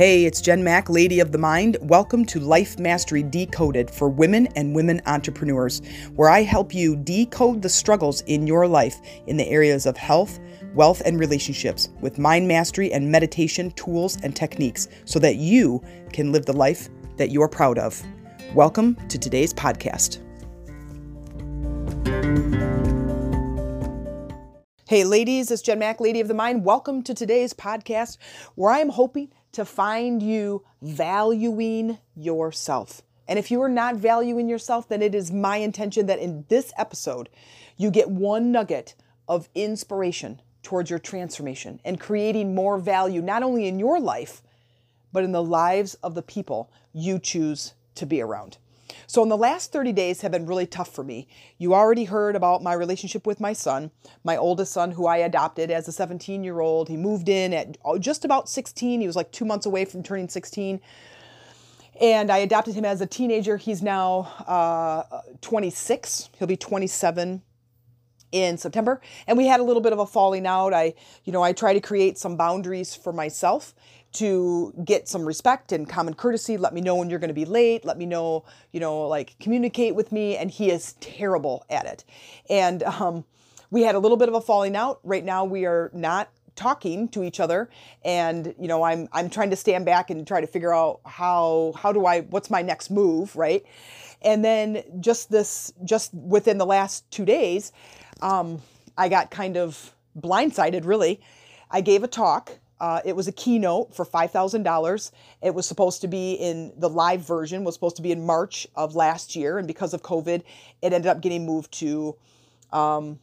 Hey, it's Jen Mack, Lady of the Mind. Welcome to Life Mastery Decoded for women and women entrepreneurs, where I help you decode the struggles in your life in the areas of health, wealth, and relationships with mind mastery and meditation tools and techniques so that you can live the life that you're proud of. Welcome to today's podcast. Hey, ladies, it's Jen Mack, Lady of the Mind. Welcome to today's podcast, where I'm hoping to find you valuing yourself. And if you are not valuing yourself, then it is my intention that in this episode, you get one nugget of inspiration towards your transformation and creating more value, not only in your life, but in the lives of the people you choose to be around. So in the last 30 days have been really tough for me. You already heard about my relationship with my son, my oldest son, who I adopted as a 17-year-old. He moved in at just about 16. He was like 2 months away from turning 16. And I adopted him as a teenager. He's now 26. He'll be 27 in September. And we had a little bit of a falling out. I try to create some boundaries for myself to get some respect and common courtesy. Let me know when you're going to be late. Let me know, communicate with me. And he is terrible at it. And we had a little bit of a falling out. Right now we are not talking to each other. And, I'm trying to stand back and try to figure out what's my next move, right? And then just within the last 2 days, I got kind of blindsided, really. I gave a talk. It was a keynote for $5,000. It was supposed to be the live version was supposed to be in March of last year. And because of COVID, it ended up getting moved to March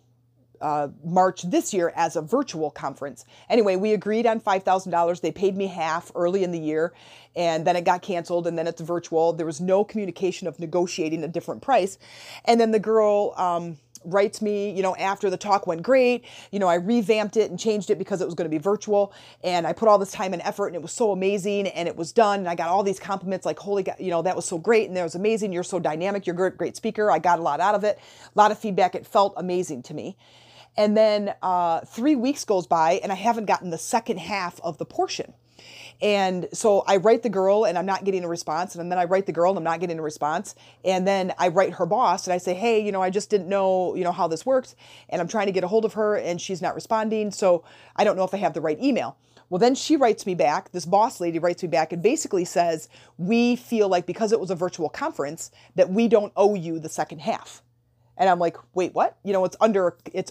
this year as a virtual conference. Anyway, we agreed on $5,000. They paid me half early in the year, and then it got canceled. And then it's virtual. There was no communication of negotiating a different price. And then the girl, writes me, after the talk went great, I revamped it and changed it because it was going to be virtual. And I put all this time and effort, and it was so amazing, and it was done. And I got all these compliments like, holy God, that was so great. And that was amazing. You're so dynamic. You're a great speaker. I got a lot out of it. A lot of feedback. It felt amazing to me. And then 3 weeks goes by and I haven't gotten the second half of the portion. And so I write the girl and I'm not getting a response. And then I write the girl and I'm not getting a response. And then I write her boss and I say, hey, I just didn't know, how this works. And I'm trying to get a hold of her and she's not responding. So I don't know if I have the right email. Well, then she writes me back. This boss lady writes me back and basically says, we feel like because it was a virtual conference that we don't owe you the second half. And I'm like, wait, what? It's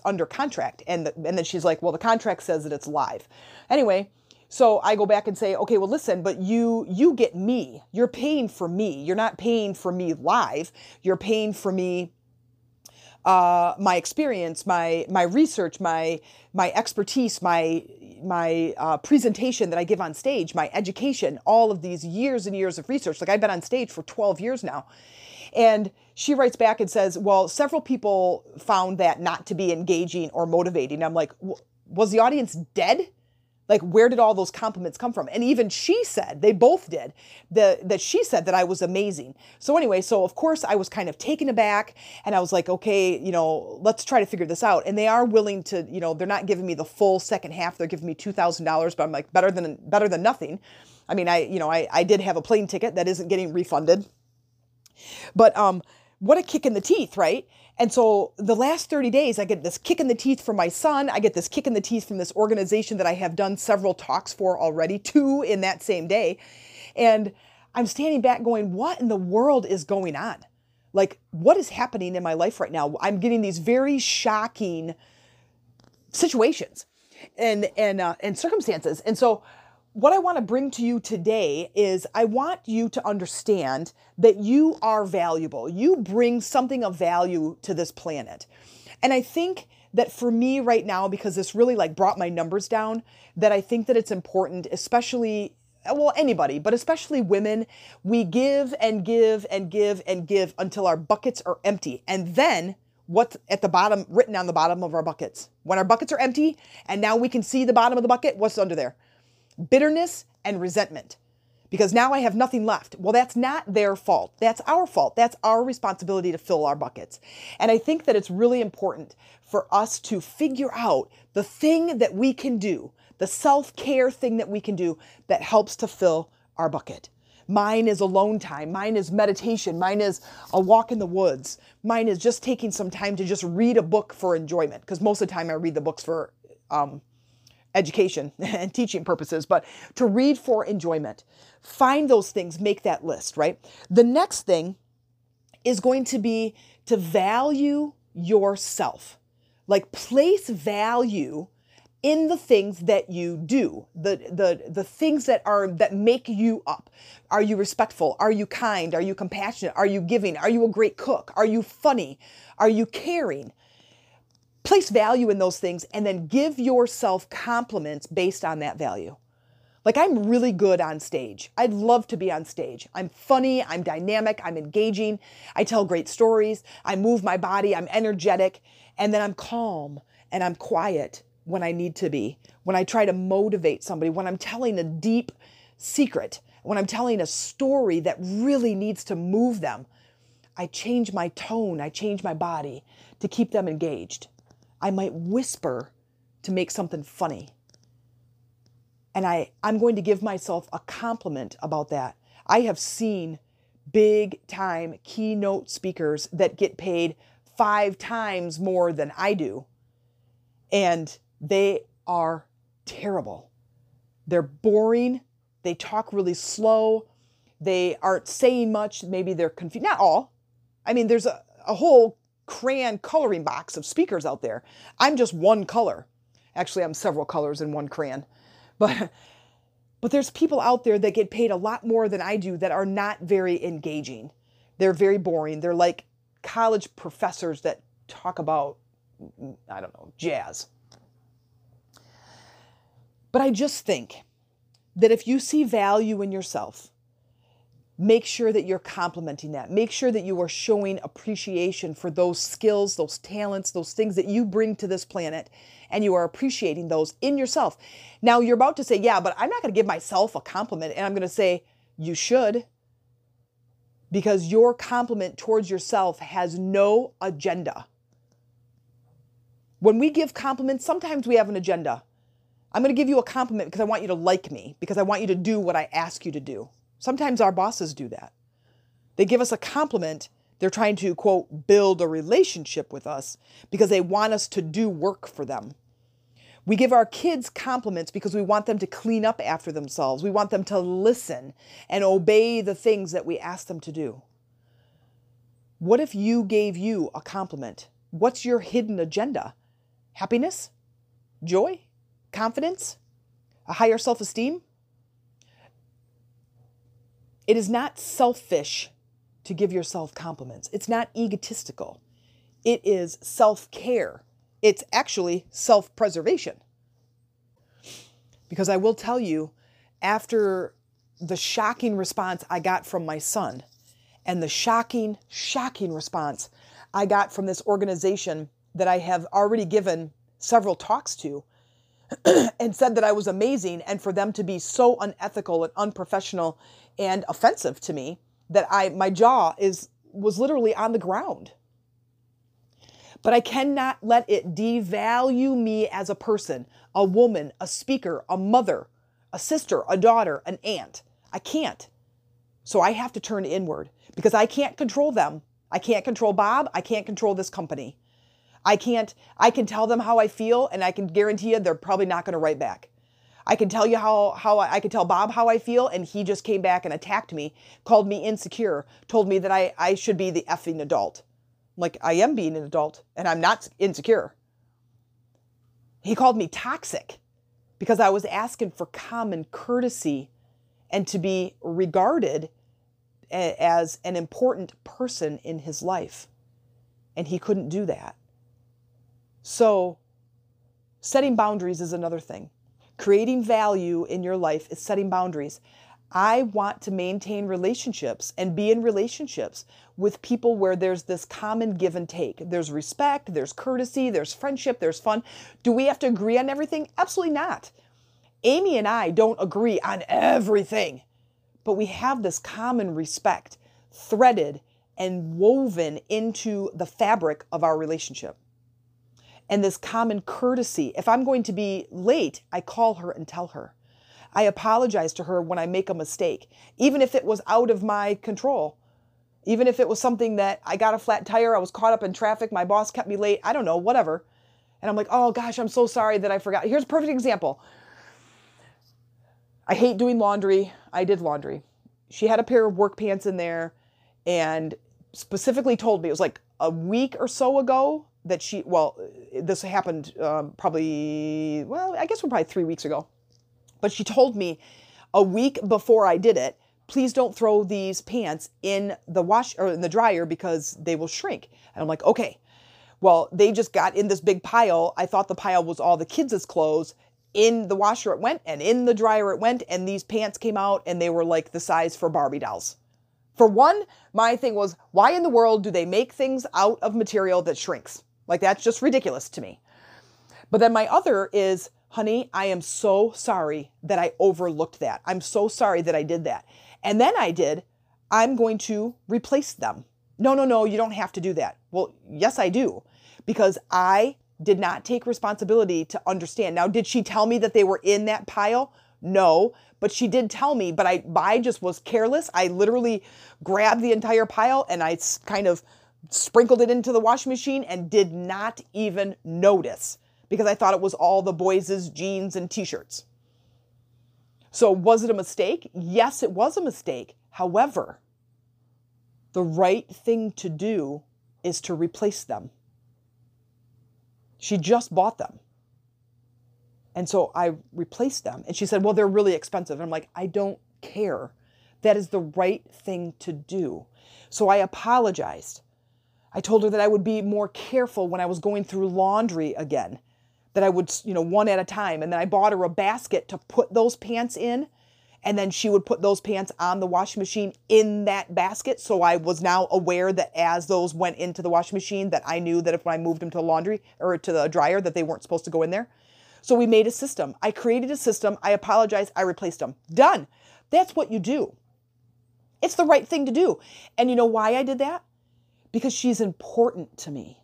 under contract. And then she's like, well, the contract says that it's live. Anyway, so I go back and say, okay, well, listen, but you get me. You're paying for me. You're not paying for me live. You're paying for me, my experience, my research, my expertise, my presentation that I give on stage, my education, all of these years and years of research. Like I've been on stage for 12 years now. And she writes back and says, well, several people found that not to be engaging or motivating. I'm like, was the audience dead? Like, where did all those compliments come from? And even she said, they both did, that she said that I was amazing. So anyway, of course I was kind of taken aback and I was like, okay, let's try to figure this out. And they are willing to, they're not giving me the full second half. They're giving me $2,000, but I'm like, better than nothing. I mean, I did have a plane ticket that isn't getting refunded, but, what a kick in the teeth, right? And so the last 30 days, I get this kick in the teeth from my son. I get this kick in the teeth from this organization that I have done several talks for already, 2 in that same day. And I'm standing back going, what in the world is going on? Like, what is happening in my life right now? I'm getting these very shocking situations and circumstances. And so what I want to bring to you today is I want you to understand that you are valuable. You bring something of value to this planet. And I think that for me right now, because this really brought my numbers down, that I think that it's important, especially, well, anybody, but especially women, we give and give and give and give until our buckets are empty. And then what's at the bottom, written on the bottom of our buckets? When our buckets are empty and now we can see the bottom of the bucket, what's under there? Bitterness and resentment, because now I have nothing left. Well, that's not their fault. That's our fault. That's our responsibility to fill our buckets. And I think that it's really important for us to figure out the thing that we can do, the self-care thing that we can do that helps to fill our bucket. Mine is alone time. Mine is meditation. Mine is a walk in the woods. Mine is just taking some time to just read a book for enjoyment, because most of the time I read the books for education and teaching purposes, but to read for enjoyment. Find those things, make that list, right? The next thing is going to be to value yourself. Like, place value in the things that you do, the things that make you up. Are you respectful? Are you kind? Are you compassionate? Are you giving? Are you a great cook? Are you funny? Are you caring? Place value in those things, and then give yourself compliments based on that value. Like, I'm really good on stage. I'd love to be on stage. I'm funny. I'm dynamic. I'm engaging. I tell great stories. I move my body. I'm energetic. And then I'm calm and I'm quiet when I need to be, when I try to motivate somebody, when I'm telling a deep secret, when I'm telling a story that really needs to move them. I change my tone. I change my body to keep them engaged. I might whisper to make something funny. And I'm going to give myself a compliment about that. I have seen big time keynote speakers that get paid 5 times more than I do. And they are terrible. They're boring. They talk really slow. They aren't saying much. Maybe they're confused. Not all. I mean, there's a whole crayon coloring box of speakers out there. I'm just one color. Actually, I'm several colors in one crayon. But there's people out there that get paid a lot more than I do that are not very engaging. They're very boring. They're like college professors that talk about, I don't know, jazz. But I just think that if you see value in yourself, make sure that you're complimenting that. Make sure that you are showing appreciation for those skills, those talents, those things that you bring to this planet, and you are appreciating those in yourself. Now, you're about to say, yeah, but I'm not going to give myself a compliment, and I'm going to say, you should, because your compliment towards yourself has no agenda. When we give compliments, sometimes we have an agenda. I'm going to give you a compliment because I want you to like me, because I want you to do what I ask you to do. Sometimes our bosses do that. They give us a compliment. They're trying to, quote, build a relationship with us because they want us to do work for them. We give our kids compliments because we want them to clean up after themselves. We want them to listen and obey the things that we ask them to do. What if you gave you a compliment? What's your hidden agenda? Happiness? Joy? Confidence? A higher self-esteem? It is not selfish to give yourself compliments. It's not egotistical. It is self-care. It's actually self-preservation. Because I will tell you, after the shocking response I got from my son, and the shocking, shocking response I got from this organization that I have already given several talks to, and said that I was amazing, and for them to be so unethical and unprofessional and offensive to me that my jaw was literally on the ground. But I cannot let it devalue me as a person, a woman, a speaker, a mother, a sister, a daughter, an aunt. I can't. So I have to turn inward, because I can't control them. I can't control Bob. I can't control this company. I can tell them how I feel, and I can guarantee you they're probably not going to write back. I can tell you I can tell Bob how I feel, and he just came back and attacked me, called me insecure, told me that I should be the effing adult. Like, I am being an adult, and I'm not insecure. He called me toxic because I was asking for common courtesy and to be regarded as an important person in his life. And he couldn't do that. So setting boundaries is another thing. Creating value in your life is setting boundaries. I want to maintain relationships and be in relationships with people where there's this common give and take. There's respect, there's courtesy, there's friendship, there's fun. Do we have to agree on everything? Absolutely not. Amy and I don't agree on everything, but we have this common respect threaded and woven into the fabric of our relationship. And this common courtesy. If I'm going to be late, I call her and tell her. I apologize to her when I make a mistake, even if it was out of my control. Even if it was something that I got a flat tire, I was caught up in traffic, my boss kept me late, I don't know, whatever. And I'm like, oh gosh, I'm so sorry that I forgot. Here's a perfect example. I hate doing laundry. I did laundry. She had a pair of work pants in there and specifically told me, it was like a week or so ago that she, well, this happened probably, well, I guess we're probably 3 weeks ago. But she told me a week before I did it, please don't throw these pants in the wash or in the dryer because they will shrink. And I'm like, okay. Well, they just got in this big pile. I thought the pile was all the kids' clothes. In the washer it went and in the dryer it went, and these pants came out and they were like the size for Barbie dolls. For one, my thing was, why in the world do they make things out of material that shrinks? Like, that's just ridiculous to me. But then my other is, honey, I am so sorry that I overlooked that. I'm so sorry that I did that. And then I'm going to replace them. No, you don't have to do that. Well, yes, I do, because I did not take responsibility to understand. Now, did she tell me that they were in that pile? No, but she did tell me, but I just was careless. I literally grabbed the entire pile and I kind of sprinkled it into the washing machine and did not even notice because I thought it was all the boys' jeans and t-shirts. So was it a mistake? Yes, it was a mistake. However, the right thing to do is to replace them. She just bought them. And so I replaced them. And she said, well, they're really expensive. And I'm like, I don't care. That is the right thing to do. So I apologized. I told her that I would be more careful when I was going through laundry again, that I would, one at a time. And then I bought her a basket to put those pants in. And then she would put those pants on the washing machine in that basket. So I was now aware that as those went into the washing machine, that I knew that if I moved them to the laundry or to the dryer, that they weren't supposed to go in there. So we made a system. I created a system. I apologized. I replaced them. Done. That's what you do. It's the right thing to do. And you know why I did that? Because she's important to me.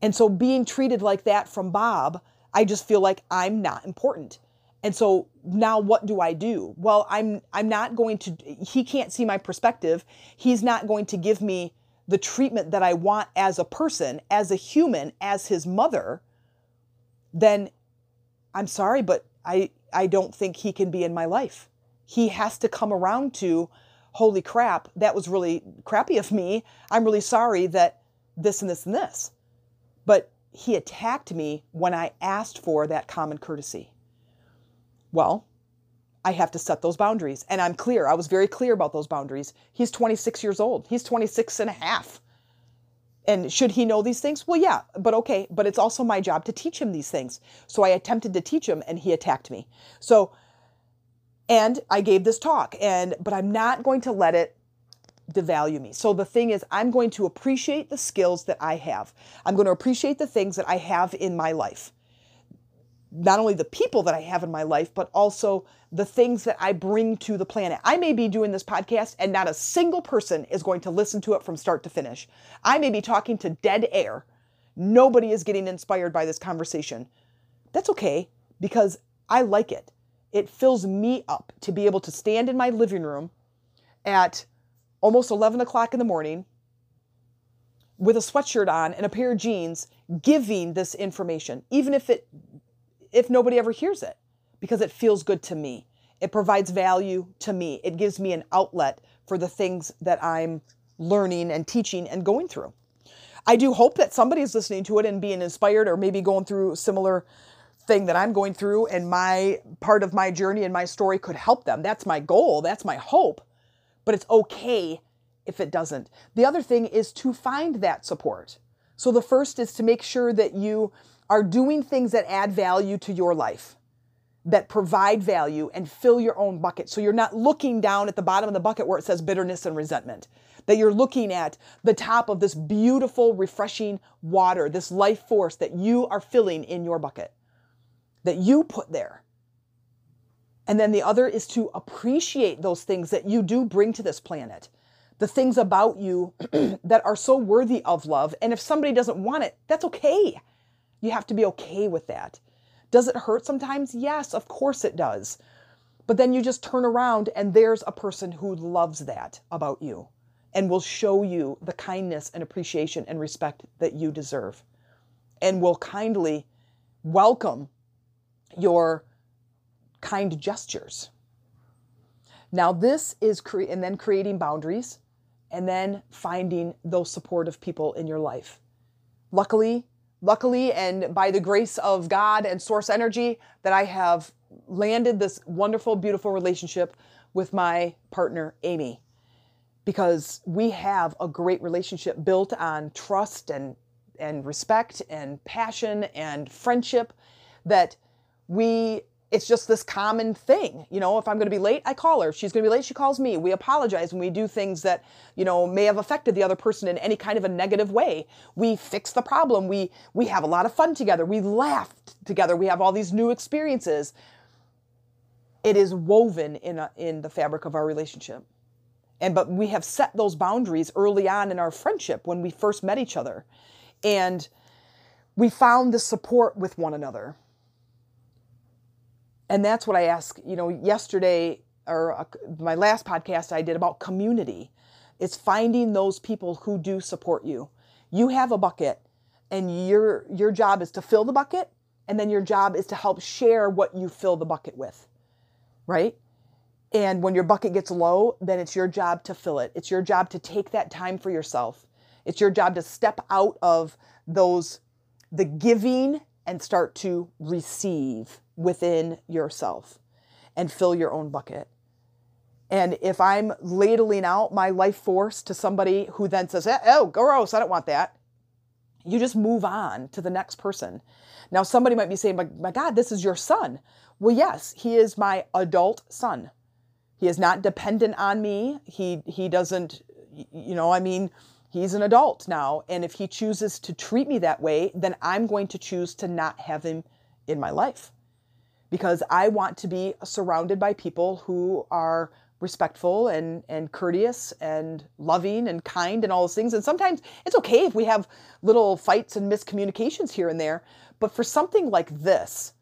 And so being treated like that from Bob, I just feel like I'm not important. And so now what do I do? Well, I'm not going to, he can't see my perspective. He's not going to give me the treatment that I want as a person, as a human, as his mother. Then I'm sorry, but I don't think he can be in my life. He has to come around to, holy crap, that was really crappy of me. I'm really sorry that this and this and this. But he attacked me when I asked for that common courtesy. Well, I have to set those boundaries. And I'm clear. I was very clear about those boundaries. He's 26 years old. He's 26 and a half. And should he know these things? Well, yeah, but okay. But it's also my job to teach him these things. So I attempted to teach him and he attacked me. So, and I gave this talk, but I'm not going to let it devalue me. So the thing is, I'm going to appreciate the skills that I have. I'm going to appreciate the things that I have in my life. Not only the people that I have in my life, but also the things that I bring to the planet. I may be doing this podcast and not a single person is going to listen to it from start to finish. I may be talking to dead air. Nobody is getting inspired by this conversation. That's okay, because I like it. It fills me up to be able to stand in my living room at almost 11 o'clock in the morning with a sweatshirt on and a pair of jeans, giving this information, even if nobody ever hears it, because it feels good to me. It provides value to me. It gives me an outlet for the things that I'm learning and teaching and going through. I do hope that somebody is listening to it and being inspired, or maybe going through a similar thing that I'm going through, and my part of my journey and my story could help them. That's my goal. That's my hope. But it's okay if it doesn't. The other thing is to find that support. So the first is to make sure that you are doing things that add value to your life, that provide value and fill your own bucket. So you're not looking down at the bottom of the bucket where it says bitterness and resentment, that you're looking at the top of this beautiful, refreshing water, this life force that you are filling in your bucket, that you put there. And then the other is to appreciate those things that you do bring to this planet, the things about you that are so worthy of love. And if somebody doesn't want it, that's okay. You have to be okay with that. Does it hurt sometimes? Yes, of course it does. But then you just turn around and there's a person who loves that about you and will show you the kindness and appreciation and respect that you deserve and will kindly welcome your kind gestures. Now this is creating boundaries and then finding those supportive people in your life. Luckily, and by the grace of God and source energy, that I have landed this wonderful, beautiful relationship with my partner, Amy, because we have a great relationship built on trust and respect and passion and friendship that it's just this common thing. You know, if I'm going to be late, I call her. If she's going to be late, she calls me. We apologize when we do things that, you know, may have affected the other person in any kind of a negative way. We fix the problem. We have a lot of fun together. We laugh together. We have all these new experiences. It is woven in the fabric of our relationship. But we have set those boundaries early on in our friendship when we first met each other. And we found the support with one another. And that's what I ask, you know, yesterday or my last podcast I did about community. It's finding those people who do support you. You have a bucket and your job is to fill the bucket, and then your job is to help share what you fill the bucket with, right? And when your bucket gets low, then it's your job to fill it. It's your job to take that time for yourself. It's your job to step out of the giving and start to receive within yourself and fill your own bucket. And if I'm ladling out my life force to somebody who then says, oh, gross, I don't want that, you just move on to the next person. Now, somebody might be saying, my God, this is your son. Well, yes, he is my adult son. He is not dependent on me. He doesn't, you know, I mean, he's an adult now, and if he chooses to treat me that way, then I'm going to choose to not have him in my life because I want to be surrounded by people who are respectful and courteous and loving and kind and all those things. And sometimes it's okay if we have little fights and miscommunications here and there, but for something like this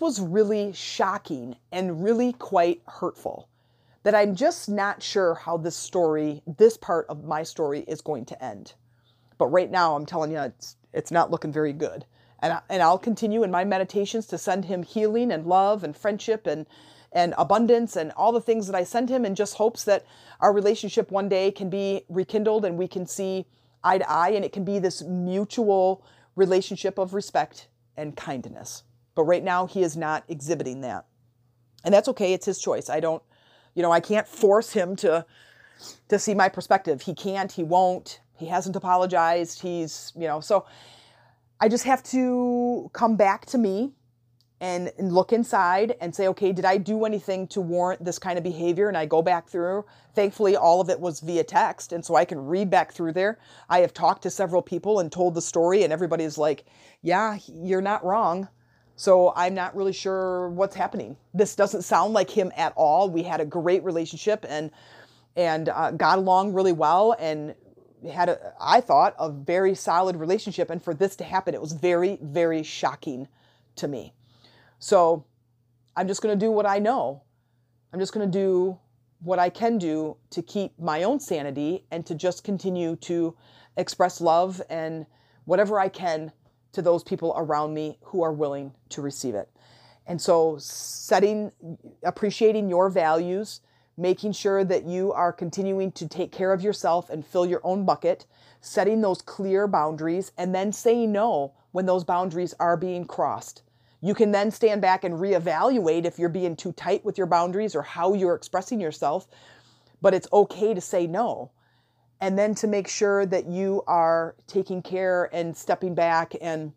was really shocking and really quite hurtful. That I'm just not sure how this part of my story is going to end. But right now, I'm telling you, it's not looking very good. And I'll continue in my meditations to send him healing and love and friendship and abundance and all the things that I send him, in just hopes that our relationship one day can be rekindled and we can see eye to eye and it can be this mutual relationship of respect and kindness. But right now, he is not exhibiting that. And that's okay. It's his choice. You know, I can't force him to see my perspective. He can't, he won't, he hasn't apologized. So I just have to come back to me and look inside and say, okay, did I do anything to warrant this kind of behavior? And I go back through. Thankfully, all of it was via text. And so I can read back through there. I have talked to several people and told the story, and everybody's like, yeah, you're not wrong. So I'm not really sure what's happening. This doesn't sound like him at all. We had a great relationship and got along really well and had, I thought, a very solid relationship. And for this to happen, it was very, very shocking to me. So I'm just going to do what I know. I'm just going to do what I can do to keep my own sanity and to just continue to express love and whatever I can to those people around me who are willing to receive it. And so appreciating your values, making sure that you are continuing to take care of yourself and fill your own bucket, setting those clear boundaries, and then saying no when those boundaries are being crossed. You can then stand back and reevaluate if you're being too tight with your boundaries or how you're expressing yourself, but it's okay to say no. And then to make sure that you are taking care and stepping back and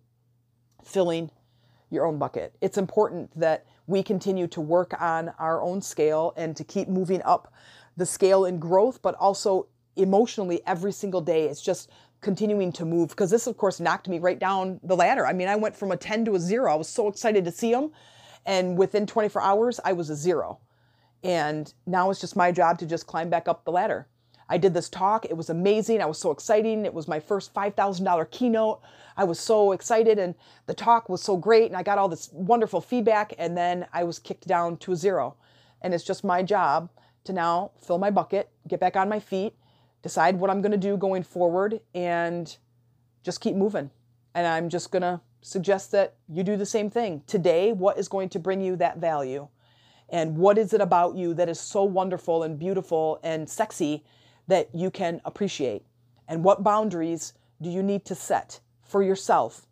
filling your own bucket. It's important that we continue to work on our own scale and to keep moving up the scale in growth, but also emotionally every single day. It's just continuing to move, because this, of course, knocked me right down the ladder. I mean, I went from a 10 to a 0. I was so excited to see him. And within 24 hours, I was a 0. And now it's just my job to just climb back up the ladder. I did this talk. It was amazing. I was so excited. It was my first $5,000 keynote. I was so excited, and the talk was so great, and I got all this wonderful feedback, and then I was kicked down to a zero. And it's just my job to now fill my bucket, get back on my feet, decide what I'm going to do going forward, and just keep moving. And I'm just going to suggest that you do the same thing. Today, what is going to bring you that value? And what is it about you that is so wonderful and beautiful and sexy that you can appreciate? And what boundaries do you need to set for yourself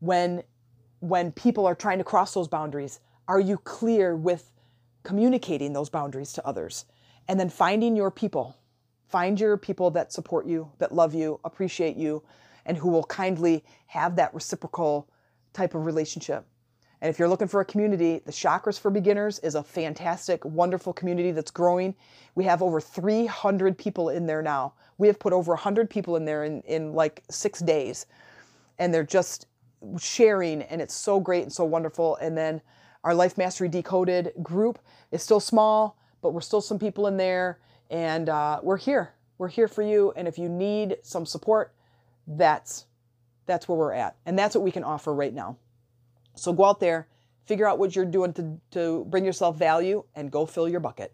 when people are trying to cross those boundaries? Are you clear with communicating those boundaries to others? And then finding your people. Find your people that support you, that love you, appreciate you, and who will kindly have that reciprocal type of relationship. And if you're looking for a community, the Chakras for Beginners is a fantastic, wonderful community that's growing. We have over 300 people in there now. We have put over 100 people in there in like 6 days. And they're just sharing, and it's so great and so wonderful. And then our Life Mastery Decoded group is still small, but we're still some people in there. And we're here. We're here for you. And if you need some support, that's where we're at. And that's what we can offer right now. So go out there, figure out what you're doing to bring yourself value, and go fill your bucket.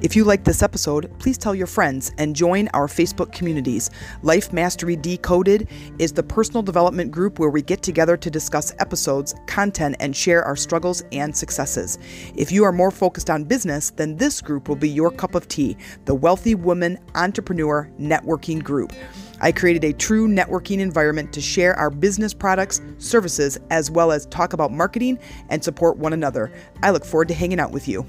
If you like this episode, please tell your friends and join our Facebook communities. Life Mastery Decoded is the personal development group where we get together to discuss episodes, content, and share our struggles and successes. If you are more focused on business, then this group will be your cup of tea, the Wealthy Woman Entrepreneur Networking Group. I created a true networking environment to share our business products, services, as well as talk about marketing and support one another. I look forward to hanging out with you.